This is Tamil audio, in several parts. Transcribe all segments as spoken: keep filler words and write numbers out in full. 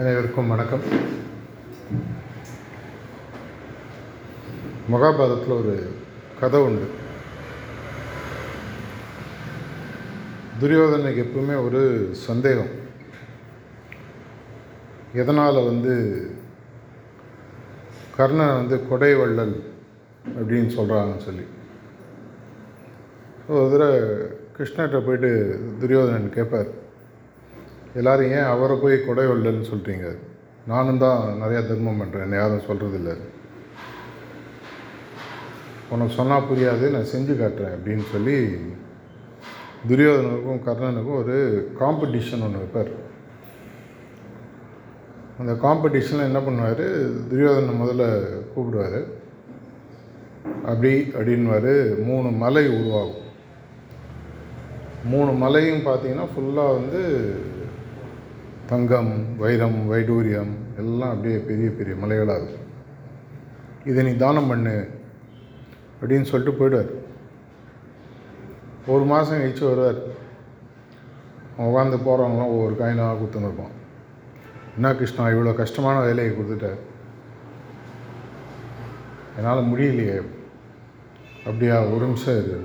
அனைவருக்கும் வணக்கம். மகாபாரதத்தில் ஒரு கதை உண்டு. துரியோதனனுக்கு எப்பவுமே ஒரு சந்தேகம், எதனால் வந்து கர்ணனை வந்து கொடை வள்ளல் அப்படின்னு சொல்கிறாங்கன்னு சொல்லி ஒரு தடவை கிருஷ்ணர்கிட்ட போயிட்டு துரியோதனன் கேட்பார், எல்லோரும் ஏன் அவரை போய் கொடை வள்ளல்னு சொல்கிறீங்க, நானும் தான் நிறையா தர்மம் பண்ணுறேன், என்னை யாரும் சொல்கிறதில்ல, உனக்கு சொன்னால் புரியாது, நான் செஞ்சு காட்டுறேன் அப்படின்னு சொல்லி துரியோதனனுக்கும் கர்ணனுக்கும் ஒரு காம்படிஷன் ஒன்று வைப்பார். அந்த காம்படிஷனில் என்ன பண்ணுவார், துரியோதனை முதல்ல கூப்பிடுவார், அப்படி அப்படின்வார், மூணு மலை உருவாகும். மூணு மலையும் பார்த்திங்கன்னா ஃபுல்லாக வந்து தங்கம், வைரம், வைடூரியம் எல்லாம் அப்படியே பெரிய பெரிய மலைகளாக இருக்கும். இதை நீ தானம் பண்ணு அப்படின்னு சொல்லிட்டு போயிடுவார். ஒரு மாதம் கழிச்சு வருவார். உட்காந்து போகிறவங்களாம் ஒவ்வொரு காயினாக கொடுத்துருப்பான். என்ன கிருஷ்ணா, இவ்வளோ கஷ்டமான வேலையை கொடுத்துட்டார், என்னால் முடியலையே. அப்படியா, ஒரு நிமிஷம் இரு,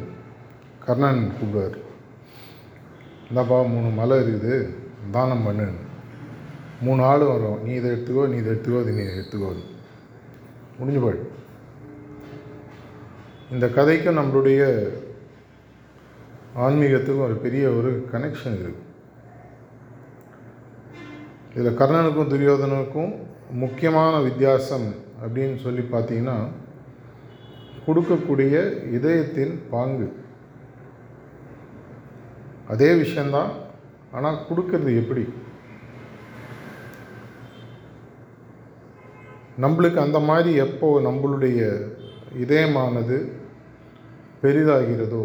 கர்ணன் கூப்பிடுவார், இந்தாப்பா மூணு மலை இருக்குது, தானம் பண்ணு. மூணு ஆள் வரும், நீ இதை எடுத்துக்கோ, நீ இதை எடுத்துக்கோ, இது நீ எடுத்துக்கோ, முடிஞ்சு போயிடு. இந்த கதைக்கும் நம்மளுடைய ஆன்மீகத்துக்கும் ஒரு பெரிய ஒரு கனெக்ஷன் இருக்குது. இதில் கர்ணனுக்கும் துரியோதனனுக்கும் முக்கியமான வித்தியாசம் அப்படின்னு சொல்லி பார்த்தீங்கன்னா, கொடுக்கக்கூடிய இதயத்தின் பாங்கு அதே விஷயந்தான், ஆனால் கொடுக்கறது எப்படி. நம்மளுக்கு அந்த மாதிரி எப்போ நம்மளுடைய இதயமானது பெரிதாகிறதோ,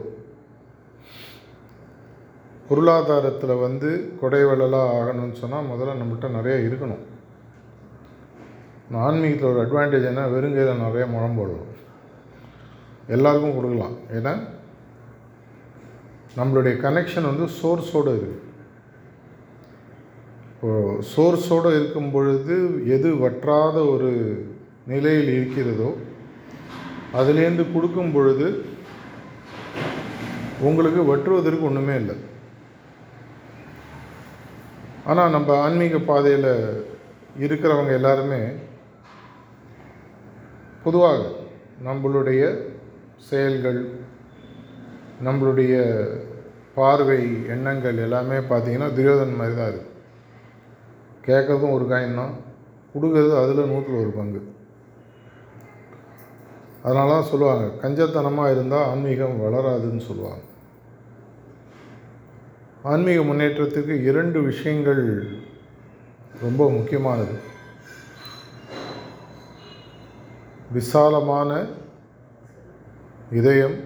பொருளாதாரத்தில் வந்து கொடைவள்ளலாக ஆகணும்னு சொன்னால் முதல்ல நம்மள்கிட்ட நிறைய இருக்கணும். ஆன்மீகத்தில் ஒரு அட்வான்டேஜ் என்ன, வெறுங்கையில் நிறைய முழம் போடணும், எல்லாருக்கும் கொடுக்கலாம். ஏன்னா நம்மளுடைய கனெக்ஷன் வந்து சோர்ஸோடு இருக்குது. இப்போது சோர்ஸோடு இருக்கும் பொழுது எது வற்றாத ஒரு நிலையில் இருக்கிறதோ அதுலேருந்து கொடுக்கும் பொழுது உங்களுக்கு வற்றுவதற்கு ஒன்றுமே இல்லை. ஆனால் நம்ம ஆன்மீக பாதையில் இருக்கிறவங்க எல்லாருமே பொதுவாக நம்மளுடைய செயல்கள், நம்மளுடைய பார்வை, எண்ணங்கள் எல்லாமே பார்த்திங்கன்னா துரியோதனன் மாதிரி தான் இருக்குது. கேட்குறதும் ஒரு காயின் தான், கொடுக்குறது அதில் நூற்றில் ஒரு பங்கு. அதனால தான் சொல்லுவாங்க, கஞ்சத்தனமாக இருந்தால் ஆன்மீகம் வளராதுன்னு சொல்லுவாங்க. ஆன்மீக முன்னேற்றத்துக்கு இரண்டு விஷயங்கள் ரொம்ப முக்கியமானது. விசாலமான இதயம்,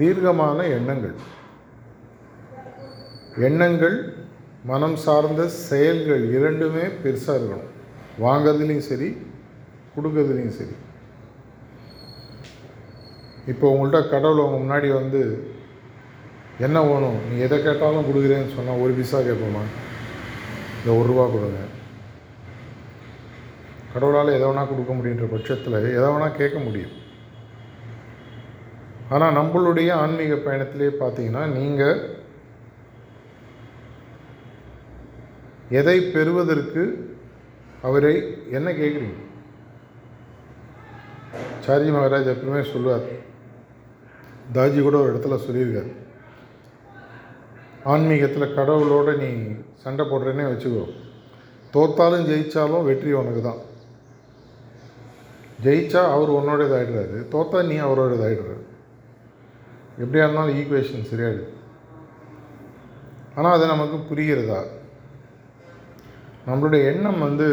தீர்க்கமான எண்ணங்கள். எண்ணங்கள், மனம் சார்ந்த செயல்கள் இரண்டுமே பெருசாக இருக்கணும். வாங்கிறதுலேயும் சரி, கொடுக்கறதுலேயும் சரி. இப்போ உங்கள்கிட்ட கடவுள் அவங்க முன்னாடி வந்து என்ன வேணும், நீ எதை கேட்டாலும் கொடுக்குறேன்னு சொன்னால் ஒரு பைசா கேட்போமா, இந்த ஒரு ரூபா கொடுங்க. கடவுளால் எதை வேணால் கொடுக்க முடியுன்ற பட்சத்தில் எதை வேணால் கேட்க முடியும். ஆனால் நம்மளுடைய ஆன்மீக பயணத்திலே பார்த்தீங்கன்னா, நீங்கள் எதை பெறுவதற்கு அவரை என்ன கேட்குறீங்க. சாரிஜி மகாராஜ் எப்பவுமே சொல்லுவார், தாஜி கூட ஒரு இடத்துல சொல்லியிருக்கார், ஆன்மீகத்தில் கடவுளோடு நீ சண்டை போடுறேன்னே வச்சுக்கோ, தோற்றாலும் ஜெயித்தாலும் வெற்றி உனக்கு தான். ஜெயித்தா அவர் உன்னோட இதாகிடுறாரு, தோற்றா நீ அவரோட இதாகிடுறாரு. எப்படியா இருந்தாலும் ஈக்குவேஷன் சரியாயிடு. ஆனால் அது நமக்கு புரிகிறதா, நம்மளுடைய எண்ணம் வந்து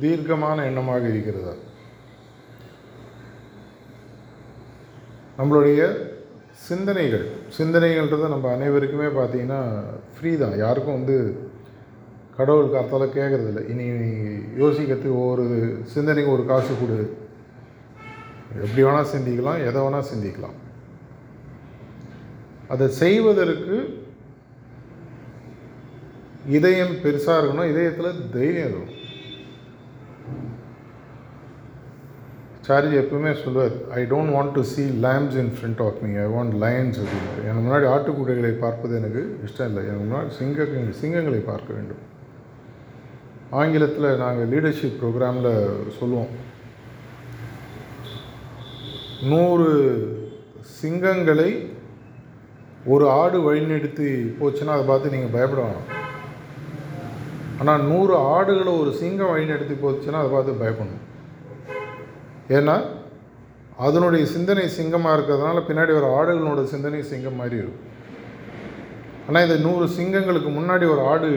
தீர்க்கமான எண்ணமாக இருக்கிறதா, நம்மளுடைய சிந்தனைகள் சிந்தனைகள்ன்றதை நம்ம அனைவருக்குமே பார்த்திங்கன்னா ஃப்ரீ தான். யாருக்கும் வந்து கடவுளுக்கு அர்த்தால கேட்குறதில்ல. இனி யோசிக்கிறதுக்கு ஒவ்வொரு சிந்தனைக்கு ஒரு காசு கொடு, எப்படி வேணால் சிந்திக்கலாம், எதை வேணால் சிந்திக்கலாம். அதை செய்வதற்கு இதயம் பெருசாக இருக்கணும், இதயத்தில் தைரியம் இருக்கணும். சாரிஜி எப்பவுமே சொல்லுவார், I don't want to see lambs in front of me, I want lions அப்படின்னாரு. எனக்கு முன்னாடி ஆட்டுக்குட்டைகளை பார்ப்பது எனக்கு இஷ்டம் இல்லை, எனக்கு முன்னாடி சிங்க சிங்கங்களை பார்க்க வேண்டும். ஆங்கிலத்தில் நாங்கள் லீடர்ஷிப் ப்ரோக்ராமில் சொல்லுவோம், நூறு சிங்கங்களை ஒரு ஆடு வழிநடத்தி போச்சுன்னா அதை பார்த்து நீங்கள் பயப்படணும். ஆனால் நூறு ஆடுகளை ஒரு சிங்கம் வழிநடத்தி போச்சுன்னா அதை பார்த்து பயப்படணும். ஏன்னா அதனுடைய சிந்தனை சிங்கமாக இருக்கிறதுனால பின்னாடி ஒரு ஆடுகளோட சிந்தனை சிங்கம் மாதிரி இருக்கும். ஆனால் இந்த நூறு சிங்கங்களுக்கு முன்னாடி ஒரு ஆடு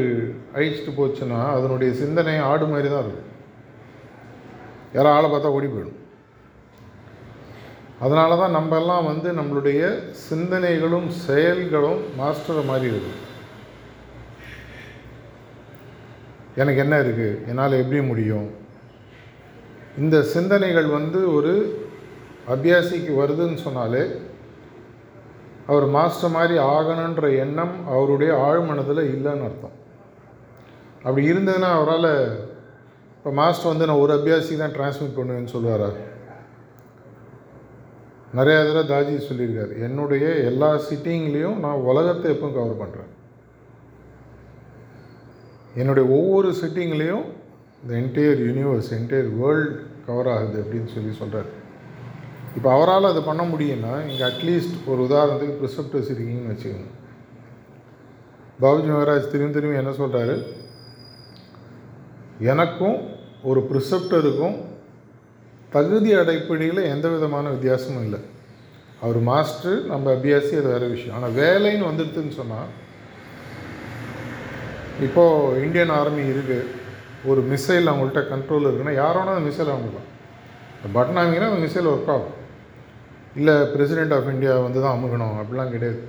அழிச்சிட்டு போச்சுன்னா அதனுடைய சிந்தனை ஆடு மாதிரி தான் இருக்கும். யாரோ ஆளை பார்த்தா ஓடி போயிடும். அதனால தான் நம்மெல்லாம் வந்து நம்மளுடைய சிந்தனைகளும் செயல்களும் மாஸ்டர் மாதிரி இருக்குது. எனக்கு என்ன இருக்குது, என்னால் எப்படி முடியும், இந்த சிந்தனைகள் வந்து ஒரு அபியாசிக்கு வருதுன்னு சொன்னாலே அவர் மாஸ்டர் மாதிரி ஆகணுன்ற எண்ணம் அவருடைய ஆழ்மனதில் இல்லைன்னு அர்த்தம். அப்படி இருந்ததுன்னா அவரால், இப்போ மாஸ்டர் வந்து நான் ஒரு அபியாசிக்கு தான் டிரான்ஸ்மிட் பண்ணுவேன்னு சொல்லுவாரா? நிறையா தடவை தாஜி சொல்லியிருக்காரு, என்னுடைய எல்லா சிட்டிங்லேயும் நான் உலகத்தை எப்போ கவர் பண்ணுறேன், என்னுடைய ஒவ்வொரு சிட்டிங்லேயும் இந்த entire universe entire world cover ஆகுது அப்படின்னு சொல்லி சொல்கிறார். இப்போ அவரால் அது பண்ண முடியும்னா, இங்கே அட்லீஸ்ட் ஒரு உதாரணத்துக்கு ப்ரிசெப்டர்ஸ் இருக்கீங்கன்னு வச்சுக்கோங்க. பவுஜி மகாராஜ் திரும்பி திரும்பி என்ன சொல்கிறாரு, எனக்கும் ஒரு ப்ரிசெப்டருக்கும் தகுதி அடைப்படியில் எந்த விதமான வித்தியாசமும் இல்லை. அவர் மாஸ்டர், நம்ம அபியாசி, அது வேறு விஷயம். ஆனால் வேலைன்னு வந்துடுதுன்னு சொன்னால், இப்போது இந்தியன் ஆர்மி இருக்குது, ஒரு மிசைல் அவங்கள்ட்ட கண்ட்ரோல் இருக்குன்னா யாரோனா அந்த மிசைல் அவங்களாம் பட்டன் ஆமிங்கன்னா அந்த மிசைல் ஒர்க் ஆகும். இல்லை பிரசிடெண்ட் ஆஃப் இந்தியா வந்து தான் அமுகணும் அப்படிலாம் கிடையாது.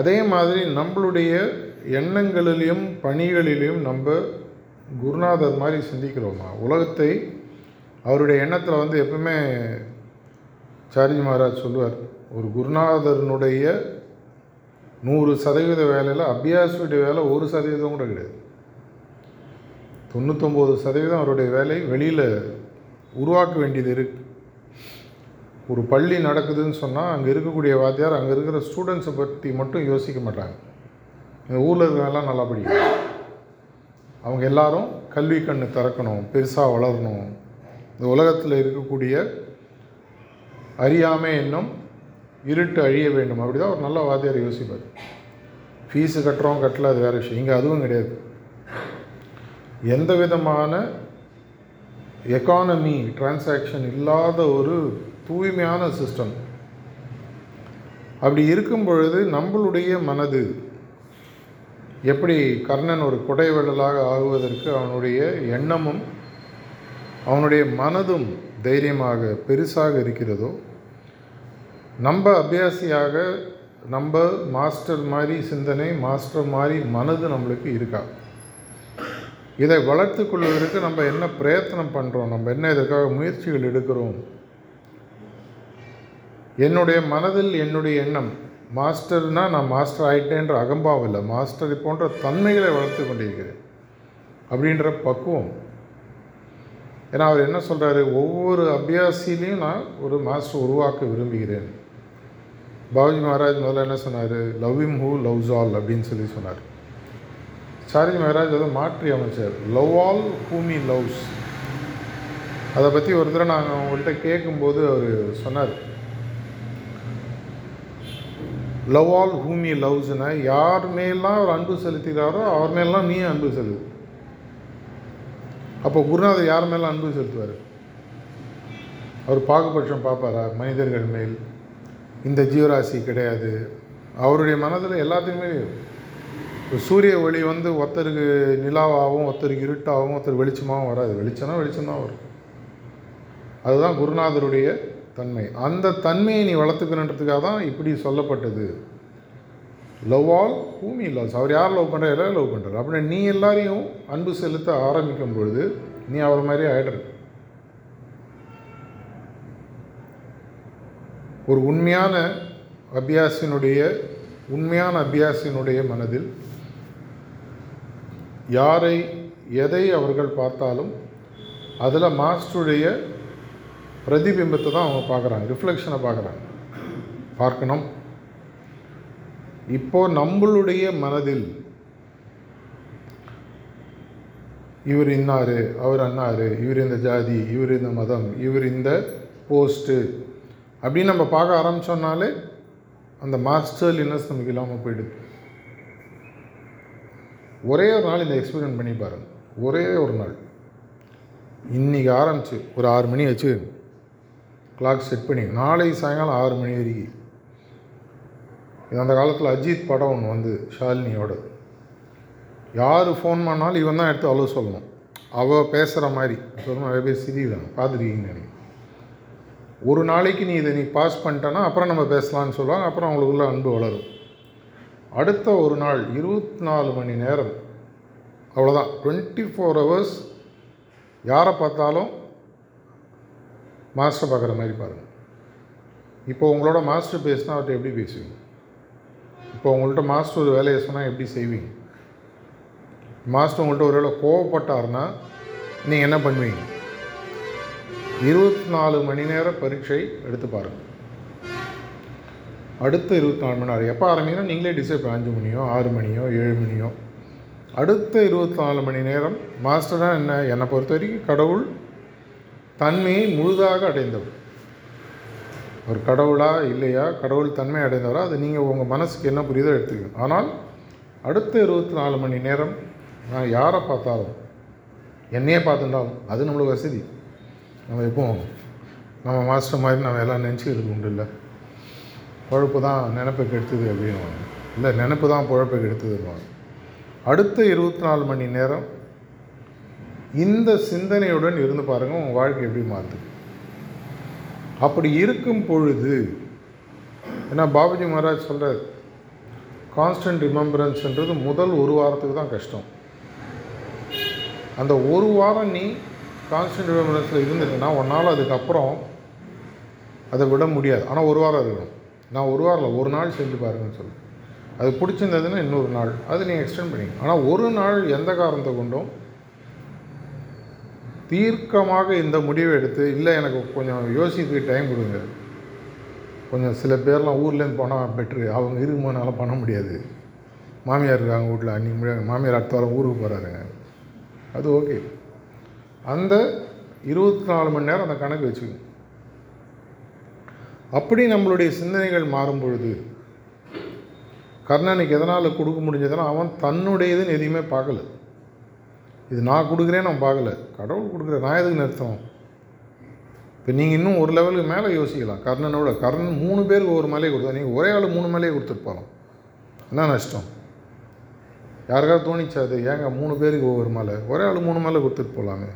அதே மாதிரி நம்மளுடைய எண்ணங்களிலையும் பணிகளிலையும் நம்ம குருநாதர் மாதிரி சிந்திக்கிறோமா, உலகத்தை அவருடைய எண்ணத்தில் வந்து எப்பவுமே சாரிஜி மகாராஜ் சொல்லுவார், ஒரு குருநாதனுடைய நூறு சதவீத வேலையில் அபியாசியுடைய வேலை ஒரு சதவீதம் கூட கிடையாது. தொண்ணூத்தொம்பது சதவீதம் அவருடைய வேலை வெளியில் உருவாக்க வேண்டியது இருக்குது. ஒரு பள்ளி நடக்குதுன்னு சொன்னால் அங்கே இருக்கக்கூடிய வாத்தியார் அங்கே இருக்கிற ஸ்டூடெண்ட்ஸை பற்றி மட்டும் யோசிக்க மாட்டாங்க. எங்கள் ஊரில் இருக்கிறவங்கலாம் நல்லா படிக்கும், அவங்க எல்லாரும் கல்வி கண்ணு திறக்கணும், பெருசாக வளரணும், இந்த உலகத்தில் இருக்கக்கூடிய அறியாமை என்னும் இருட்டு அழிய வேண்டும், அப்படி தான் ஒரு நல்ல வாத்தியார் யோசிப்பார். ஃபீஸு கட்டுறோம் கட்டல அது வேறு விஷயம், இங்கே அதுவும் கிடையாது. எந்த விதமான எக்கானமி டிரான்சாக்ஷன் இல்லாத ஒரு தூய்மையான சிஸ்டம். அப்படி இருக்கும் பொழுது நம்மளுடைய மனது எப்படி கர்ணன் ஒரு குடைவெள்ளலாக ஆகுவதற்கு அவனுடைய எண்ணமும் அவனுடைய மனதும் தைரியமாக பெருசாக இருக்கிறதோ, நம்ம அபியாசியாக நம்ம மாஸ்டர் மாதிரி சிந்தனை, மாஸ்டர் மாதிரி மனது நம்மளுக்கு இருக்கா, இதை வளர்த்து கொள்வதற்கு நம்ம என்ன பிரயத்தனம் பண்ணுறோம், நம்ம என்ன இதற்காக முயற்சிகள் எடுக்கிறோம். என்னுடைய மனதில் என்னுடைய எண்ணம் மாஸ்டர்னால் நான் மாஸ்டர் ஆகிட்டேன்ற அகம்பாவம் இல்லை, மாஸ்டர் போன்ற தன்மைகளை வளர்த்து கொண்டிருக்கிறேன் அப்படின்ற பக்குவம். ஏன்னா அவர் என்ன சொல்கிறாரு, ஒவ்வொரு அபியாசிலையும் நான் ஒரு மாஸ்டர் உருவாக்க விரும்புகிறேன். பாபாஜி மகாராஜ் முதல்ல என்ன சொன்னார், love him who loves all அப்படின்னு சொல்லி சொன்னார். சாரிஜி மகாராஜ் அதை மாற்றி அமைச்சார், லவ் ஆல் ஹூமி லவ்ஸ். அதை பற்றி ஒரு தடவை நாங்கள் அவங்கள்ட்ட கேட்கும்போது அவர் சொன்னார், லவ் ஆல் ஹூமி லவ்ஸ்னா யார் மேலாம் அவர் அன்பு செலுத்துகிறாரோ அவர் மேலாம் நீ அன்பு செலுத்து. அப்போ குருநாதர் யார் மேலாம் அன்பு செலுத்துவார்? அவர் பாகுபட்சம் பார்ப்பாரா? மனிதர்கள் மேல், இந்த ஜீவராசி கிடையாது. அவருடைய மனதில் எல்லாத்தையுமே சூரிய ஒளி வந்து ஒருத்தருக்கு நிலாவாகவும் ஒருத்தருக்கு இருட்டாகவும் ஒருத்தர் வெளிச்சமாகவும் வராது, வெளிச்சம்னா வெளிச்சம்தான் வரும். அதுதான் குருநாதருடைய தன்மை. அந்த தன்மையை நீ வளர்த்துக்கணுன்றதுக்காக தான் இப்படி சொல்லப்பட்டது, லவ் ஆல் ஹூமி லவ்ஸ். அவர் யார் லவ் பண்ணுறா, எல்லாரும் லவ் பண்ணுறாரு. அப்படின்னு நீ எல்லாரையும் அன்பு செலுத்த ஆரம்பிக்கும் பொழுது நீ அவர் மாதிரி ஆயிடுற. ஒரு உண்மையான அபியாசினுடைய உண்மையான அபியாசினுடைய மனதில் யாரை எதை அவர்கள் பார்த்தாலும் அதில் மாஸ்டருடைய பிரதிபிம்பத்தை தான் அவங்க பார்க்குறாங்க, ரிஃப்ளெக்ஷனை பார்க்குறாங்க பார்க்கணும். இப்போது நம்மளுடைய மனதில் இவர் இன்னார், அவர் அன்னார், இவர் இந்த ஜாதி, இவர் இந்த மதம், இவர் இந்த போஸ்ட்டு அப்படின்னு நம்ம பார்க்க ஆரம்பித்தோம்னாலே அந்த மாஸ்டர்லினஸ் நமக்கு இல்லாமல் போயிடுது. ஒரே ஒரு நாள் இந்த எக்ஸ்பீரியன்ஸ் பண்ணி பாருங்கள். ஒரே ஒரு நாள் இன்றைக்கி ஆரம்பிச்சு ஒரு ஆறு மணி வச்சு கிளாக் செட் பண்ணி நாளை சாயங்காலம் ஆறு மணி வரைக்கும். இது அந்த காலத்தில் அஜித் படம் ஒன்று வந்து ஷாலினியோட, யார் ஃபோன் பண்ணாலும் இவன் தான் எடுத்து அவ்வளோ சொல்லணும், அவள் பேசுகிற மாதிரி சொல்லணும். நிறைய பேர் சிரிக்கிறாங்க, பார்த்துருக்கீங்க நீங்கள். ஒரு நாளைக்கு நீ இதை நீ பாஸ் பண்ணிட்டேன்னா அப்புறம் நம்ம பேசலான்னு சொல்லுவாங்க, அப்புறம் அவங்களுக்குள்ள அன்பு வளரும். அடுத்த ஒரு நாள் இருபத்தி நாலு மணி நேரம் அவ்வளோதான், டுவெண்ட்டி ஃபோர் ஹவர்ஸ் யாரை பார்த்தாலும் மாஸ்டர் பார்க்குற மாதிரி பாருங்கள். இப்போ உங்களோட மாஸ்டர் பேசினா அவர்கிட்ட எப்படி பேசுவீங்க? இப்போ உங்கள்கிட்ட மாஸ்டர் ஒரு வேலையை சொன்னால் எப்படி செய்வீங்க? மாஸ்டர் உங்கள்கிட்ட ஒரு வேளை கோவப்பட்டார்னா நீங்கள் என்ன பண்ணுவீங்க? இருபத்தி நாலு மணி நேர பரீட்சை எடுத்து பாருங்கள். அடுத்த இருபத்தி நாலு மணி நேரம் எப்போ ஆரம்பிங்கன்னா நீங்களே டிசைட் பண்ணி அஞ்சு மணியோ ஆறு மணியோ ஏழு மணியோ. அடுத்த இருபத்தி நாலு மணி நேரம் மாஸ்டர் தான் என்ன என்னை பொறுத்த வரைக்கும் கடவுள் தன்மையை முழுதாக அடைந்தவர். ஒரு கடவுளா இல்லையா, கடவுள் தன்மை அடைந்தவரா, அது நீங்கள் உங்கள் மனசுக்கு என்ன புரியுதோ எடுத்துக்கணும். ஆனால் அடுத்த இருபத்தி நாலு மணி நேரம் நான் யாரை பார்த்தாலும் என்னையே பார்த்துட்டாலும் அது நம்மளுக்கு வசதி. நம்ம எப்போது நம்ம மாஸ்டர் மாதிரி நம்ம எல்லாம் நினச்சிக்கிறதுக்கு உண்டு இல்லை, பொழப்பு தான் நினப்பை கெடுத்துது அப்படின்னு இல்லை, நினப்பு தான் பொழப்பை கெடுத்துதுவாங்க. அடுத்த இருபத்தி நாலு மணி நேரம் இந்த சிந்தனையுடன் இருந்து பாருங்கள் உங்கள் வாழ்க்கை எப்படி மாறுது. அப்படி இருக்கும் பொழுது ஏன்னா பாபாஜி மகாராஜ் சொல்கிறார், கான்ஸ்டன்ட் ரிமெம்பரன்ஸ்ன்றது முதல் ஒரு வாரத்துக்கு தான் கஷ்டம். அந்த ஒரு வாரம் நீ கான்ஸ்டன்ட் ரிமெம்பரன்ஸில் இருந்துட்டுன்னா ஒன்றால் அதுக்கப்புறம் அதை விட முடியாது. ஆனால் ஒரு வாரம் இருக்கணும். நான் ஒரு வாரம் ஒரு நாள் செஞ்சு பாருங்கன்னு சொல்லி அது பிடிச்சிருந்ததுன்னா இன்னொரு நாள் அது நீங்கள் எக்ஸ்டெண்ட் பண்ணிக்கணும். ஆனால் ஒரு நாள் எந்த காரணத்தை கொண்டும் தீர்க்கமாக இந்த முடிவை எடுத்து இல்லை எனக்கு கொஞ்சம் யோசிக்க டைம் கொடுங்க, கொஞ்சம் சில பேர்லாம் ஊர்லேருந்து போனால் பெட்ரு, அவங்க இருக்கும்போதுனால பண்ண முடியாது, மாமியார் இருக்காங்க வீட்டில், அன்றைக்கி முடியாது, மாமியார் அடுத்த வாரம் ஊருக்கு போகிறாருங்க, அது ஓகே. அந்த இருபத்தி நாலு மணி நேரம் அந்த கணக்கு வச்சுக்கணும். அப்படி நம்மளுடைய சிந்தனைகள் மாறும் பொழுது கர்ணனுக்கு எதனால் கொடுக்க முடிஞ்சதுன்னா அவன் தன்னுடையதுன்னு எதையுமே பார்க்கல. இது நான் கொடுக்குறேன் நான் பார்க்கல, கடவுள் கொடுக்குற நான் எதுக்கு நிறுத்தம். இப்போ நீங்கள் இன்னும் ஒரு லெவலுக்கு மேலே யோசிக்கலாம். கர்ணனோட கர்ணன் மூணு பேருக்கு ஒரு மேலேயே கொடுத்தா நீங்கள் ஒரே ஆள் மூணு மேலேயே கொடுத்துருப்பாங்க, என்ன நஷ்டம்? யாருக்காவது தோணிச்சாது ஏங்க மூணு பேருக்கு ஒவ்வொரு மேலே, ஒரே ஆள் மூணு மேலே கொடுத்துட்டு போகலாங்க.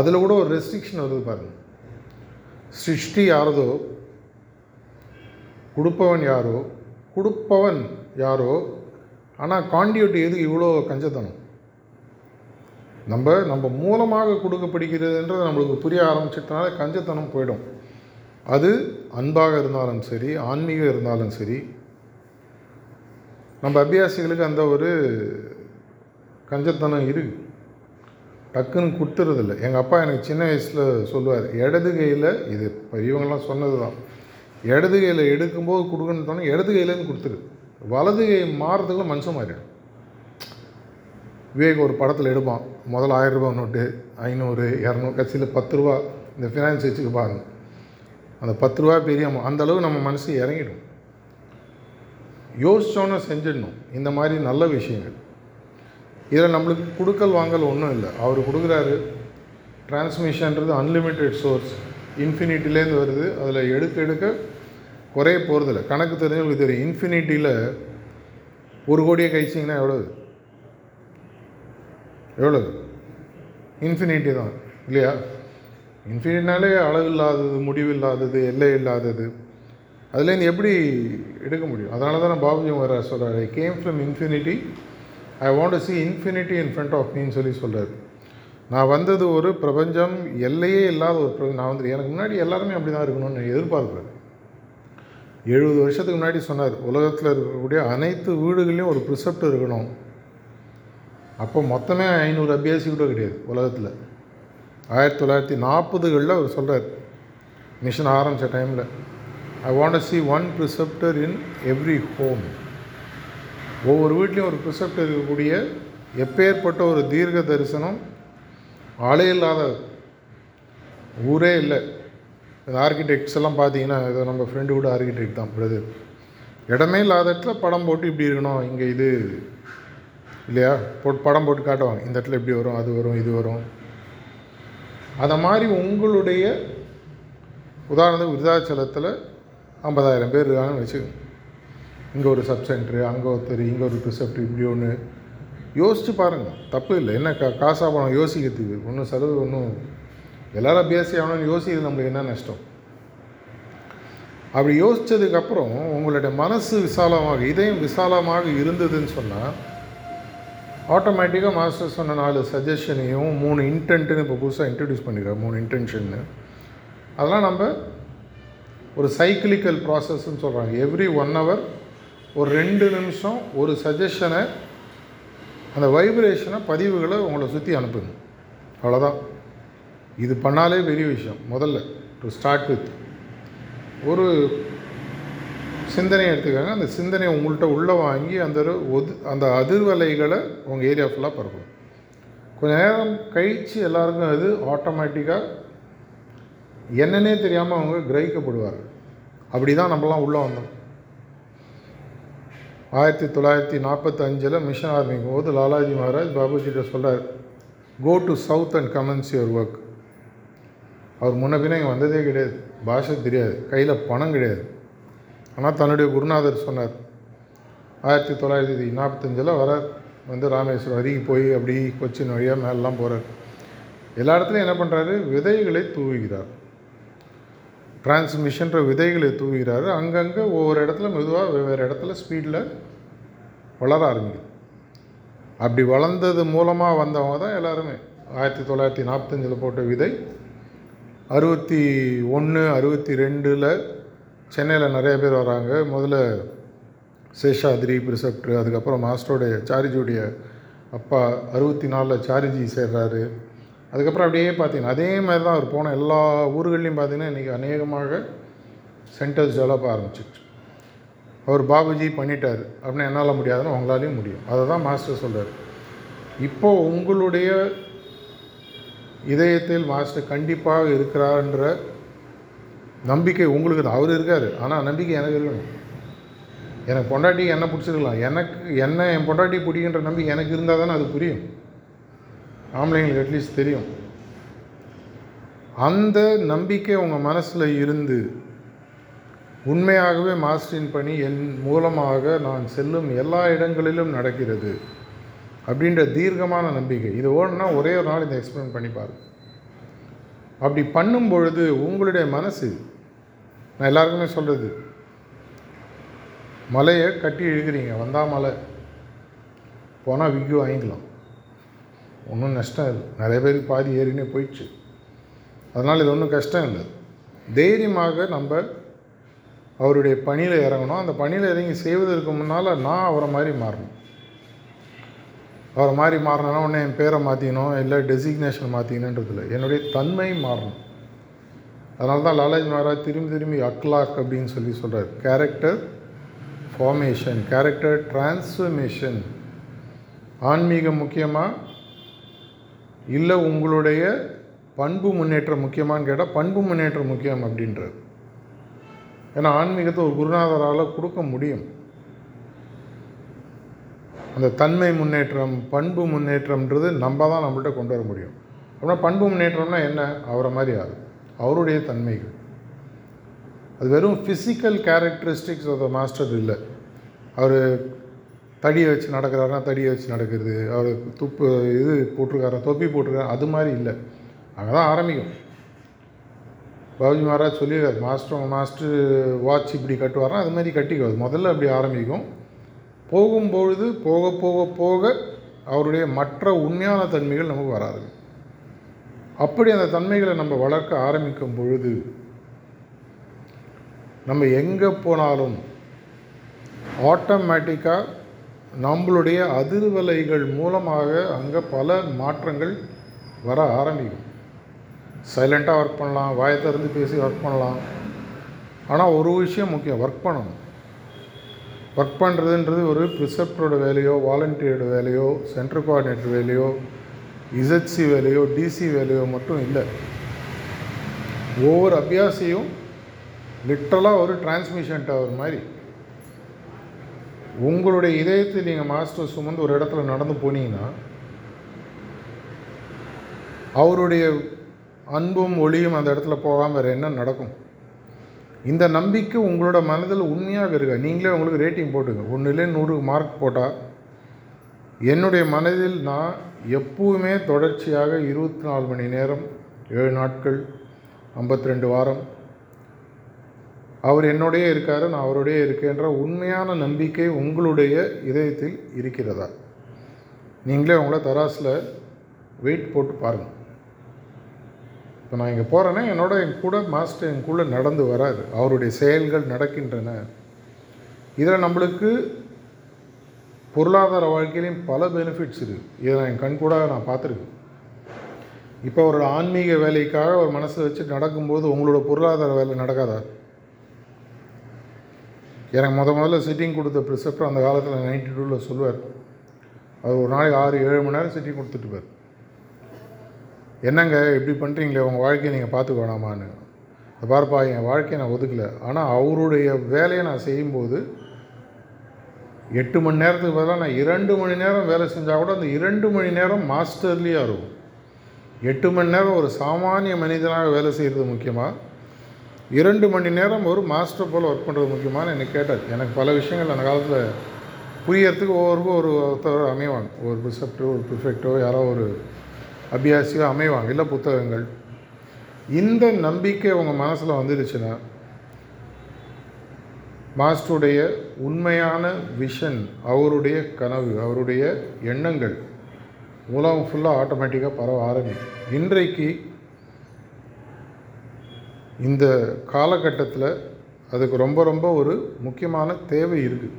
அதில் கூட ஒரு ரெஸ்ட்ரிக்ஷன் வருது பாருங்கள். சிருஷ்டி யாரதோ, கொடுப்பவன் யாரோ, கொடுப்பவன் யாரோ, ஆனால் காண்டியூட்டி எதுக்கு இவ்வளோ கஞ்சத்தனம்? நம்ம நம்ம மூலமாக கொடுக்கப்படுகிறதுன்றது நம்மளுக்கு புரிய ஆரம்பிச்சிட்டனால கஞ்சத்தனம் போயிடும். அது அன்பாக இருந்தாலும் சரி, ஆன்மீகம் இருந்தாலும் சரி, நம்ம அபியாசிகளுக்கு அந்த ஒரு கஞ்சத்தனம் இருக்குது, டக்குன்னு கொடுத்துறதில்ல. எங்கள் அப்பா எனக்கு சின்ன வயசில் சொல்லுவார், இடது கையில் இது இப்போ இவங்கெல்லாம் சொன்னது தான், இடது கையில் எடுக்கும்போது கொடுக்கணுன்னு தோணும், இடது கையிலேருந்து கொடுத்துரு, வலது கை மாறுறதுக்குள்ள மனுஷன் மாறிடும். விவேக் ஒரு படத்தில் எடுப்பான், முதல்ல ஆயிரம் ரூபா நோட்டு ஐநூறு இரநூறு கட்சியில் பத்து ரூபா இந்த ஃபினான்ஸ் வச்சுக்க பாருங்க, அந்த பத்து ரூபா பெரிய அந்தளவு நம்ம மனசு இறங்கிடும். யோசித்தோன்னு செஞ்சிடணும் இந்த மாதிரி நல்ல விஷயங்கள். இதில் நம்மளுக்கு கொடுக்கல் வாங்கல் ஒன்றும் இல்லை, அவர் கொடுக்குறாரு. டிரான்ஸ்மிஷன்றது அன்லிமிட்டெட் சோர்ஸ், இன்ஃபினிட்டிலேருந்து வருது, அதில் எடுக்க எடுக்க குறைய போகிறதில்ல. கணக்கு தெரிஞ்சவங்களுக்கு தெரியும், இன்ஃபினிட்டியில் ஒரு கோடியை கழிச்சிங்கன்னா எவ்வளவு எவ்வளவு இன்ஃபினிட்டி தான் இல்லையா? இன்ஃபினிட்டினாலே அளவு இல்லாதது, முடிவு இல்லாதது, எல்லை இல்லாதது, அதுலேருந்து எப்படி எடுக்க முடியும்? அதனால தான் நான் பாபாஜி வர சொல்கிறார், I came from infinity, I want to see infinity in front of மீன்னு சொல்லி சொல்கிறார். நான் வந்தது ஒரு பிரபஞ்சம் எல்லையே இல்லாத ஒரு பிரபஞ்சம் நான் வந்து, எனக்கு முன்னாடி எல்லாருமே அப்படி தான் இருக்கணும்னு எதிர்பார்க்குறாரு. எழுபது வருஷத்துக்கு முன்னாடி சொன்னார், உலகத்தில் இருக்கக்கூடிய அனைத்து வீடுகள்லேயும் ஒரு ப்ரிசெப்ட் இருக்கணும், அப்போ மொத்தமே ஐநூறு அபியாசி கூட கிடையாது உலகத்தில். ஆயிரத்தி தொள்ளாயிரத்தி நாற்பதுகளில் அவர் சொல்கிறார், மிஷன் ஆரம்பித்த டைமில், I want to see one preceptor in every home. ஒவ்வொரு வீட்லேயும் ஒரு ப்ரிசெப்டர் இருக்கக்கூடிய எப்பேற்பட்ட ஒரு தீர்க்க தரிசனம், ஆளே இல்லாத ஊரே இல்லை. இந்த ஆர்கிடெக்ட்ஸ் எல்லாம் பார்த்தீங்கன்னா, இதை நம்ம ஃப்ரெண்டு கூட ஆர்கிடெக்ட் தான் பிரதர், இடமே இல்லாத இடத்துல படம் போட்டு இப்படி இருக்கணும், இங்கே இது இல்லையா போட்டு படம் போட்டு காட்டுவாங்க, இந்த இடத்துல இப்படி வரும், அது வரும், இது வரும். அதை மாதிரி உங்களுடைய உதாரணத்துக்கு விருத்தாச்சலத்தில் ஐம்பதாயிரம் பேர் இருக்காங்கன்னு வச்சுக்கோங்க. இங்கே ஒரு சப் சென்ட்ரு, அங்கே ஒருத்தர், இங்கே ஒரு ப்ரிசெப்டர், இப்படி ஒன்று. யோசித்து பாருங்கள், தப்பு இல்லை. என்ன கா காசாக போனோம் யோசிக்கிறதுக்கு, ஒன்றும் செலவு ஒன்றும், எல்லோரும் அபியாசி ஆகணும்னு யோசிக்கிறது நம்மளுக்கு என்ன நஷ்டம்? அப்படி யோசித்ததுக்கப்புறம் உங்களுடைய மனசு விசாலமாக, இதயம் விசாலமாக இருந்ததுன்னு சொன்னால் ஆட்டோமேட்டிக்காக மாஸ்டர் சொன்ன நாலு சஜஷனையும் மூணு இன்டென்ட்டுன்னு இப்போ புதுசாக இன்ட்ரடியூஸ் பண்ணிக்கிறோம், மூணு இன்டென்ஷன்னு. அதெல்லாம் நம்ம ஒரு சைக்கிளிக்கல் ப்ராசஸ்ன்னு சொல்கிறாங்க. எவ்ரி ஒன் ஹவர் ஒரு ரெண்டு நிமிஷம் ஒரு சஜஷனை, அந்த வைப்ரேஷனை, பதிவுகளை உங்களை சுற்றி அனுப்புங்க. அவ்வளோதான். இது பண்ணாலே பெரிய விஷயம். முதல்ல டு ஸ்டார்ட் வித் ஒரு சிந்தனையை எடுத்துக்காங்க. அந்த சிந்தனையை உங்கள்கிட்ட உள்ளே வாங்கி அந்த ஒது அந்த அதிர்வலைகளை உங்கள் ஏரியா ஃபுல்லாக பரப்பணும். கொஞ்சம் நேரம் கழித்து எல்லாருக்கும் அது ஆட்டோமேட்டிக்காக என்னன்னே தெரியாமல் அவங்க கிரகிக்கப்படுவார். அப்படி தான் நம்மளாம் உள்ளே வந்தோம். ஆயிரத்தி தொள்ளாயிரத்தி நாற்பத்தஞ்சில் மிஷன் ஆரம்பிக்கும் போது லாலாஜி மகாராஜ் பாபாஜிட்ட சொல்கிறார், go to south and commence your work. அவர் முன்ன பின்னே இங்கே வந்ததே கிடையாது, பாஷை தெரியாது, கையில் பணம் கிடையாது. ஆனால் தன்னுடைய குருநாதர் சொன்னார். ஆயிரத்தி தொள்ளாயிரத்தி நாற்பத்தஞ்சில் வரார், வந்து ராமேஸ்வரம் அருகி போய் அப்படி கோச்சின் வழியாக மேலெலாம் போகிறார். எல்லா இடத்துலையும் என்ன பண்ணுறாரு, விதைகளை தூவுகிறார், டிரான்ஸ்மிஷன்ற விதைகளை தூவுகிறாரு. அங்கங்கே ஒவ்வொரு இடத்துல மெதுவாக வெவ்வேறு இடத்துல ஸ்பீடில் வளர ஆரம்பிக்குது. அப்படி வளர்ந்தது மூலமாக வந்தவங்க தான் எல்லாருமே. ஆயிரத்தி தொள்ளாயிரத்தி நாற்பத்தஞ்சில் போட்ட விதை அறுபத்தி ஒன்று அறுபத்தி ரெண்டில் சென்னையில் நிறைய பேர் வராங்க. முதல்ல சேஷாதிரி ப்ரிசெப்டர், அதுக்கப்புறம் மாஸ்டருடைய சாரிஜியுடைய அப்பா அறுபத்தி நாலில் சாரிஜி சேர்றாரு. அதுக்கப்புறம் அப்படியே பார்த்தீங்கன்னா அதே மாதிரி தான் அவர் போன எல்லா ஊர்கள்லையும் பார்த்தீங்கன்னா இன்றைக்கி அநேகமாக சென்டர்ஸ் டெவலப் ஆரம்பிச்சிச்சு. அவர் பாபாஜி பண்ணிட்டார் அப்படின்னா என்னால் முடியாதுன்னு அவங்களாலையும் முடியும். அதை தான் மாஸ்டர் சொல்கிறார். இப்போது உங்களுடைய இதயத்தில் மாஸ்டர் கண்டிப்பாக இருக்கிறார்ன்ற நம்பிக்கை உங்களுக்கு தான். அவர் இருக்கார், ஆனால் நம்பிக்கை எனக்கு இருக்கணும். எனக்கு பொண்டாட்டி என்ன பிடிச்சிருக்கலாம், எனக்கு என்ன என் பொண்டாட்டி பிடிக்குன்ற நம்பிக்கை எனக்கு இருந்தால் தானே அது புரியும். ஆம்பளைங்களுக்கு அட்லீஸ்ட் தெரியும். அந்த நம்பிக்கை உங்கள் மனசில் இருந்து உண்மையாகவே மாஸ்டரின் பணி என் மூலமாக நான் செல்லும் எல்லா இடங்களிலும் நடக்கிறது அப்படின்ற தீர்க்கமான நம்பிக்கை. இது ஓடுனா ஒரே ஒரு நாள் இதை எக்ஸ்பிளைன் பண்ணி பாருங்கள். அப்படி பண்ணும் பொழுது உங்களுடைய மனசு, நான் எல்லாருக்குமே சொல்கிறது, மலையை கட்டி இழுக்கிறீங்க, வந்தால் மலை போனால் விக்கு வாங்கிக்கலாம், ஒன்றும் நஷ்டம் இல்லை. நிறைய பேருக்கு பாதி ஏறினே போயிடுச்சு, அதனால் இது ஒன்றும் கஷ்டம் இல்லை. தைரியமாக நம்ம அவருடைய பணியில் இறங்கணும். அந்த பணியில் இறங்கி செய்வதற்கு முன்னால் நான் அவரை மாதிரி மாறணும். அவரை மாதிரி மாறினா உடனே என் பேரை மாற்றிக்கணும், இல்லை டெசிக்னேஷன் மாற்றிக்கணுன்றதில்லை, என்னுடைய தன்மை மாறணும். அதனால தான் லாலாஜி மகாராஜ் திரும்பி திரும்பி அக்லாக் அப்படின்னு சொல்லி சொல்கிறார். Character formation, character transformation. ஆன்மீகம் முக்கியமாக இல்லை, உங்களுடைய பண்பு முன்னேற்றம் முக்கியமானு கேட்டால் பண்பு முன்னேற்றம் முக்கியம் அப்படின்றது. ஏன்னா ஆன்மீகத்தை ஒரு குருநாதரால் கொடுக்க முடியும். அந்த தன்மை முன்னேற்றம், பண்பு முன்னேற்றம்ன்றது நம்ம தான் நம்மள்கிட்ட கொண்டு வர முடியும். அப்படின்னா பண்பு முன்னேற்றம்னா என்ன? அவரை மாதிரி ஆகுது, அவருடைய தன்மைகள். அது வெறும் physical characteristics of the master இல்லை. அவர் தடியை வச்சு நடக்கிறாருனா தடியை வச்சு நடக்கிறது, அவர் துப்பு இது போட்டிருக்காரா, தொப்பி போட்டிருக்காரு, அது மாதிரி இல்லை. அங்கே தான் ஆரம்பிக்கும். பவுஜி மகாராஜ் சொல்லியிருக்காரு, மாஸ்டர் உங்கள் மாஸ்டர் வாட்ச் இப்படி கட்டுவார்னா அது மாதிரி கட்டிக்காது, முதல்ல அப்படி ஆரம்பிக்கும். போகும்பொழுது போக போக போக அவருடைய மற்ற உண்மையான தன்மைகள் நமக்கு வராது. அப்படி அந்த தன்மைகளை நம்ம வளர்க்க ஆரம்பிக்கும் பொழுது நம்ம எங்கே போனாலும் ஆட்டோமேட்டிக்காக நம்மளுடைய அதிர்வலைகள் மூலமாக அங்கே பல மாற்றங்கள் வர ஆரம்பிக்கும். சைலண்ட்டாக ஒர்க் பண்ணலாம், வாயை திறந்து பேசி ஒர்க் பண்ணலாம். ஆனால் ஒரு விஷயம் முக்கியம், ஒர்க் பண்ணணும். ஒர்க் பண்ணுறதுன்றது ஒரு ப்ரிசெப்டரோட வேலையோ, வாலண்டியரோட வேலையோ, சென்டர் கோஆர்டினேட்டர் வேலையோ, இசட்சி வேலையோ, டிசி வேலையோ மட்டும் இல்லை. ஒவ்வொரு அபியாசியும் லிட்டரலாக ஒரு டிரான்ஸ்மிஷன் டவர் மாதிரி உங்களுடைய இதயத்தில் நீங்கள் மாஸ்டர் சுமந்து ஒரு இடத்துல நடந்து போனீங்கன்னா அவருடைய அன்பும் ஒளியும் அந்த இடத்துல போகாமல் வேறு என்ன நடக்கும்? இந்த நம்பிக்கை உங்களோட மனதில் உண்மையாக இருக்கா? நீங்களே உங்களுக்கு ரேட்டிங் போட்டுங்க. ஒன்றுலே நூறு மார்க் போட்டால் என்னுடைய மனதில் நான் எப்பவுமே தொடர்ச்சியாக இருபத்தி நாலு மணி நேரம் ஏழு நாட்கள் ஐம்பத்தி ரெண்டு வாரம் அவர் என்னோடய இருக்கார், நான் அவருடைய இருக்கேன்ற உண்மையான நம்பிக்கை உங்களுடைய இதயத்தில் இருக்கிறதா? நீங்களே உங்களை தராசில் வெயிட் போட்டு பாருங்கள். இப்போ நான் இங்கே போகிறேன்னா என்னோட என் கூட மாஸ்டர் என் கூட நடந்து வராது, அவருடைய செயல்கள் நடக்கின்றன. இதில் நம்மளுக்கு பொருளாதார வாழ்க்கையிலையும் பல பெனிஃபிட்ஸ் இருக்குது. இதை நான் என் கண் கூட நான் பார்த்துருக்கேன். இப்போ அவரோட ஆன்மீக வேலைக்காக ஒரு மனசில் வச்சு நடக்கும்போது உங்களோட பொருளாதார வேலை நடக்காதா? எனக்கு முத முதல்ல சிட்டிங் கொடுத்த ப்ரிசெப்டர் அந்த காலத்தில் நைன்டி டூவில் சொல்லுவார், அவர் ஒரு நாளைக்கு ஆறு ஏழு மணி நேரம் சிட்டிங் கொடுத்துட்டுப்பார். என்னங்க இப்படி பண்ணுறீங்களே, உங்கள் வாழ்க்கையை நீங்கள் பார்த்துக்க வேணாமான்னு. அதை பார்ப்பா, என் வாழ்க்கையை நான் ஒதுக்கலை, ஆனால் அவருடைய வேலையை நான் செய்யும்போது எட்டு மணி நேரத்துக்கு பதிலாக நான் இரண்டு மணி நேரம் வேலை செஞ்சால் கூட அந்த இரண்டு மணி நேரம் மாஸ்டர்லியாக இருக்கும். எட்டு மணி நேரம் ஒரு சாமானிய மனிதனாக வேலை செய்கிறது முக்கியமாக, இரண்டு மணி நேரம் ஒரு மாஸ்டர் போல் ஒர்க் பண்ணுறது முக்கியமான எனக்கு கேட்டார். எனக்கு பல விஷயங்கள் அந்த காலத்தில் புரியறதுக்கு ஒவ்வொருக்கும் ஒரு ஒருத்தர் அமைவாங்க. ஒரு ப்ரிசெப்டோ, ஒரு ப்ரிஃபெக்டோ, யாரோ ஒரு அபியாசியோ அமைவாங்க, இல்லை புத்தகங்கள். இந்த நம்பிக்கை உங்கள் மனசில் வந்துடுச்சுன்னா மாஸ்டருடைய உண்மையான விஷன், அவருடைய கனவு, அவருடைய எண்ணங்கள் உலகம் ஃபுல்லாக ஆட்டோமேட்டிக்காக பரவ ஆரம்பிக்கும். இன்றைக்கு இந்த காலகட்டத்தில் அதுக்கு ரொம்ப ரொம்ப ஒரு முக்கியமான தேவை இருக்குது.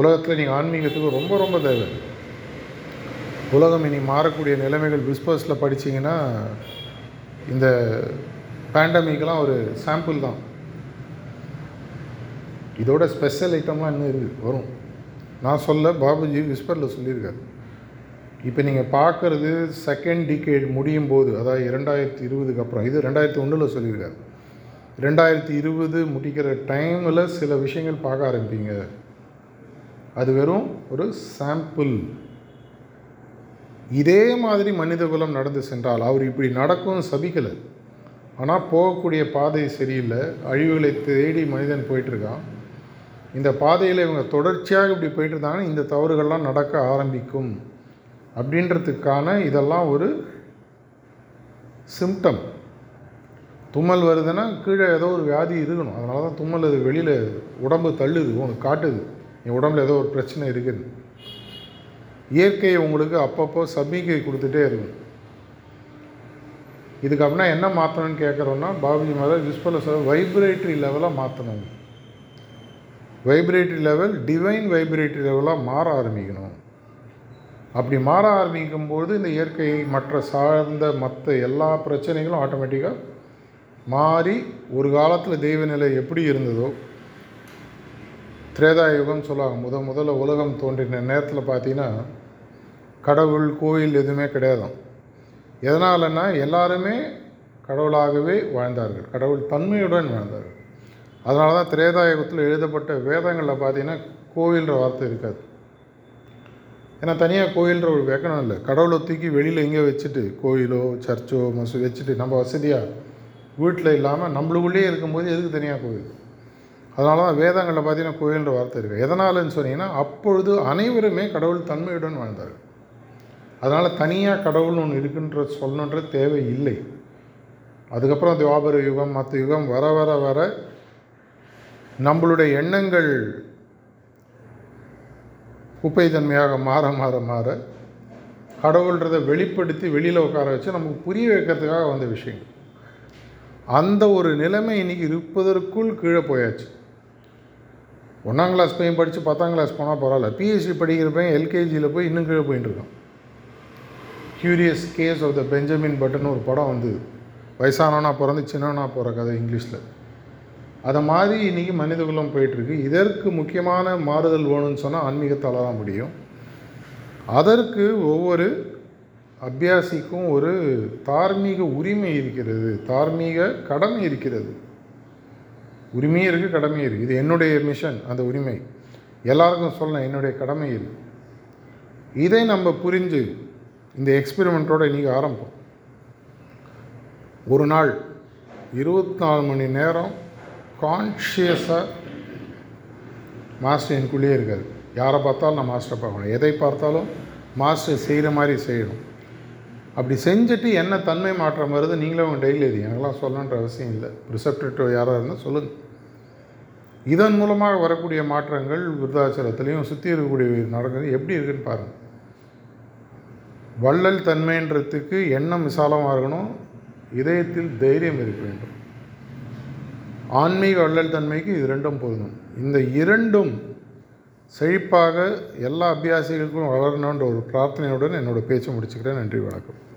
உலகத்தில் நீங்கள் ஆன்மீகத்துக்கு ரொம்ப ரொம்ப தேவை. உலகம் இனி மாறக்கூடிய நிலைமைகள் விஸ்பர்ஸில் படித்தீங்கன்னா இந்த பேண்டமிக்கெலாம் ஒரு சாம்பிள் தான். இதோட ஸ்பெஷல் ஐட்டம்லாம் இன்னும் இருக்குது, வரும். நான் சொல்ல பாபாஜி விஸ்பரில் சொல்லியிருக்காரு. இப்போ நீங்கள் பார்க்குறது செகண்ட் டிகேட் முடியும் போது, அதாவது இரண்டாயிரத்தி இருபதுக்கு அப்புறம், இது ரெண்டாயிரத்தி ஒன்றில் சொல்லியிருக்காரு. ரெண்டாயிரத்தி இருபது முடிக்கிற டைமில் சில விஷயங்கள் பார்க்க ஆரம்பிப்பீங்க, அது வெறும் ஒரு சாம்பிள். இதே மாதிரி மனித குலம் நடந்து சென்றால், அவர் இப்படி நடக்கும் சபிக்கலை, ஆனால் போகக்கூடிய பாதை சரியில்லை, அழிவுகளை தேடி மனிதன் போயிட்டுருக்கான். இந்த பாதையில் இவங்க தொடர்ச்சியாக இப்படி போயிட்டு இருந்தாங்கன்னா இந்த தவறுகள்லாம் நடக்க ஆரம்பிக்கும் அப்படின்றதுக்கான இதெல்லாம் ஒரு சிம்டம். தும்மல் வருதுன்னா கீழே ஏதோ ஒரு வியாதி இருக்கணும், அதனால தான் தும்மல் அது வெளியில் உடம்பு தள்ளுது, உனக்கு காட்டுது என் உடம்புல ஏதோ ஒரு பிரச்சனை இருக்குது. இயற்கையை உங்களுக்கு அப்பப்போ சமிக்கை கொடுத்துட்டே இருக்கும். இதுக்கு அப்படின்னா என்ன மாற்றணும்னு கேட்குறோன்னா பாபுஜி மாதிரி யூஸ்ஃபுல்லாக சொல்ல வைப்ரேட்டரி லெவலாக மாற்றணும். வைப்ரேட்டரி லெவல் டிவைன் வைப்ரேட்டரி லெவலாக மாற ஆரம்பிக்கணும். அப்படி மாற ஆரம்பிக்கும்போது இந்த இயற்கை மற்ற சார்ந்த மற்ற எல்லா பிரச்சனைகளும் ஆட்டோமேட்டிக்காக மாறி ஒரு காலத்தில் தெய்வநிலை எப்படி இருந்ததோ, திரேதாயுகம் சொல்லுவாங்க, முத முதல்ல உலகம் தோன்றின நேரத்தில் பார்த்தீங்கன்னா கடவுள் கோயில் எதுவுமே கிடையாதான். எதனாலன்னா எல்லாருமே கடவுளாகவே வாழ்ந்தார்கள், கடவுள் தன்மையுடன் வாழ்ந்தார்கள். அதனால தான் திரேதாயுகத்தில் எழுதப்பட்ட வேதங்களில் பார்த்தீங்கன்னா கோயில்ன்ற வார்த்தை இருக்காது. ஏன்னா தனியாக கோயில்ன்ற ஒரு வைக்கணும் இல்லை, கடவுளை தூக்கி வெளியில் எங்கேயோ வச்சுட்டு கோயிலோ சர்ச்சோ மசூ வச்சுட்டு நம்ம வசதியாக வீட்டில் இல்லாமல் நம்மளுக்குள்ளேயே இருக்கும்போது எதுக்கு தனியாக கோயில்? அதனால தான் வேதங்களில் பார்த்தீங்கன்னா கோயில்ன்ற வார்த்தை இருக்குது. எதனாலன்னு சொன்னீங்கன்னா அப்பொழுது அனைவருமே கடவுள் தன்மையுடன் வாழ்ந்தார்கள். அதனால் தனியாக கடவுள் ஒன்று இருக்குன்ற சொல்லணுன்ற தேவை இல்லை. அதுக்கப்புறம் த்வாபர யுகம், மற்ற யுகம் வர வர வர நம்மளுடைய எண்ணங்கள் குப்பைத்தன்மையாக மாற மாற மாற கடவுள்ன்றதை வெளிப்படுத்தி வெளியில் உட்கார வச்சு நமக்கு புரிய வைக்கிறதுக்காக வந்த விஷயங்கள். அந்த ஒரு நிலைமை இன்றைக்கி இருப்பதற்குள் கீழே போயாச்சு. ஒன்றாம் கிளாஸ் பையன் படித்து பத்தாம் கிளாஸ் போனால் பரவாயில்ல, பிஹெச்டி படிக்கிற பையன் எல்கேஜியில் போய் இன்னும் கீழே போயிட்டுருக்கான். Curious case of the Benjamin Button ஒரு படம் வந்தது, வயசானவனா பிறந்து சின்னவனா போகிற கதை இங்கிலீஷில். அதை மாதிரி இன்றைக்கி மனிதகுலம் போயிட்டுருக்கு. இதற்கு முக்கியமான மாறுதல் வேணும்னு சொன்னால் ஆன்மீகத்தால் தான் முடியும். அதற்கு ஒவ்வொரு அபியாசிக்கும் ஒரு தார்மீக உரிமை இருக்கிறது, தார்மீக கடமை இருக்கிறது. உரிமையும் இருக்குது, கடமையும் இருக்குது. இது என்னுடைய மிஷன், அந்த உரிமை எல்லாருக்கும் சொல்லணும், என்னுடைய கடமை இருக்குது. இதை நம்ம புரிஞ்சு இந்த எக்ஸ்பெரிமெண்ட்டோடு இன்றைக்கி ஆரம்பம். ஒரு நாள் இருபத்தி நாலு மணி நேரம் கான்ஷியஸாக மாஸ்டர் எனக்குள்ளேயே இருக்காது. யாரை பார்த்தாலும் நான் மாஸ்டரை பார்க்கணும், எதை பார்த்தாலும் மாஸ்டர் செய்கிற மாதிரி செய்யணும். அப்படி செஞ்சுட்டு என்ன தன்மை மாற்றம் வருது நீங்களும் அவங்க டெய்லி எது எனக்கெல்லாம் சொல்லணுன்ற அவசியம் இல்லை. ரிசப்டேட்டிவ் யாராக இருந்தால் சொல்லுங்கள். இதன் மூலமாக வரக்கூடிய மாற்றங்கள் விருத்தாச்சலத்துலேயும் சுற்றி இருக்கக்கூடிய நடக்கிறது எப்படி இருக்குதுன்னு பாருங்கள். வள்ளல் தன்மைன்றதுக்கு எண்ணம் விசாலமாக இருக்கணும், இதயத்தில் தைரியம் இருக்க வேண்டும். ஆன்மீக வள்ளல் தன்மைக்கு இது ரெண்டும் பொருந்தும். இந்த இரண்டும் செழிப்பாக எல்லா அபியாசிகளுக்கும் வளரணுன்ற ஒரு பிரார்த்தனையுடன் என்னோடய பேச்சு முடிச்சுக்கிறேன். நன்றி, வணக்கம்.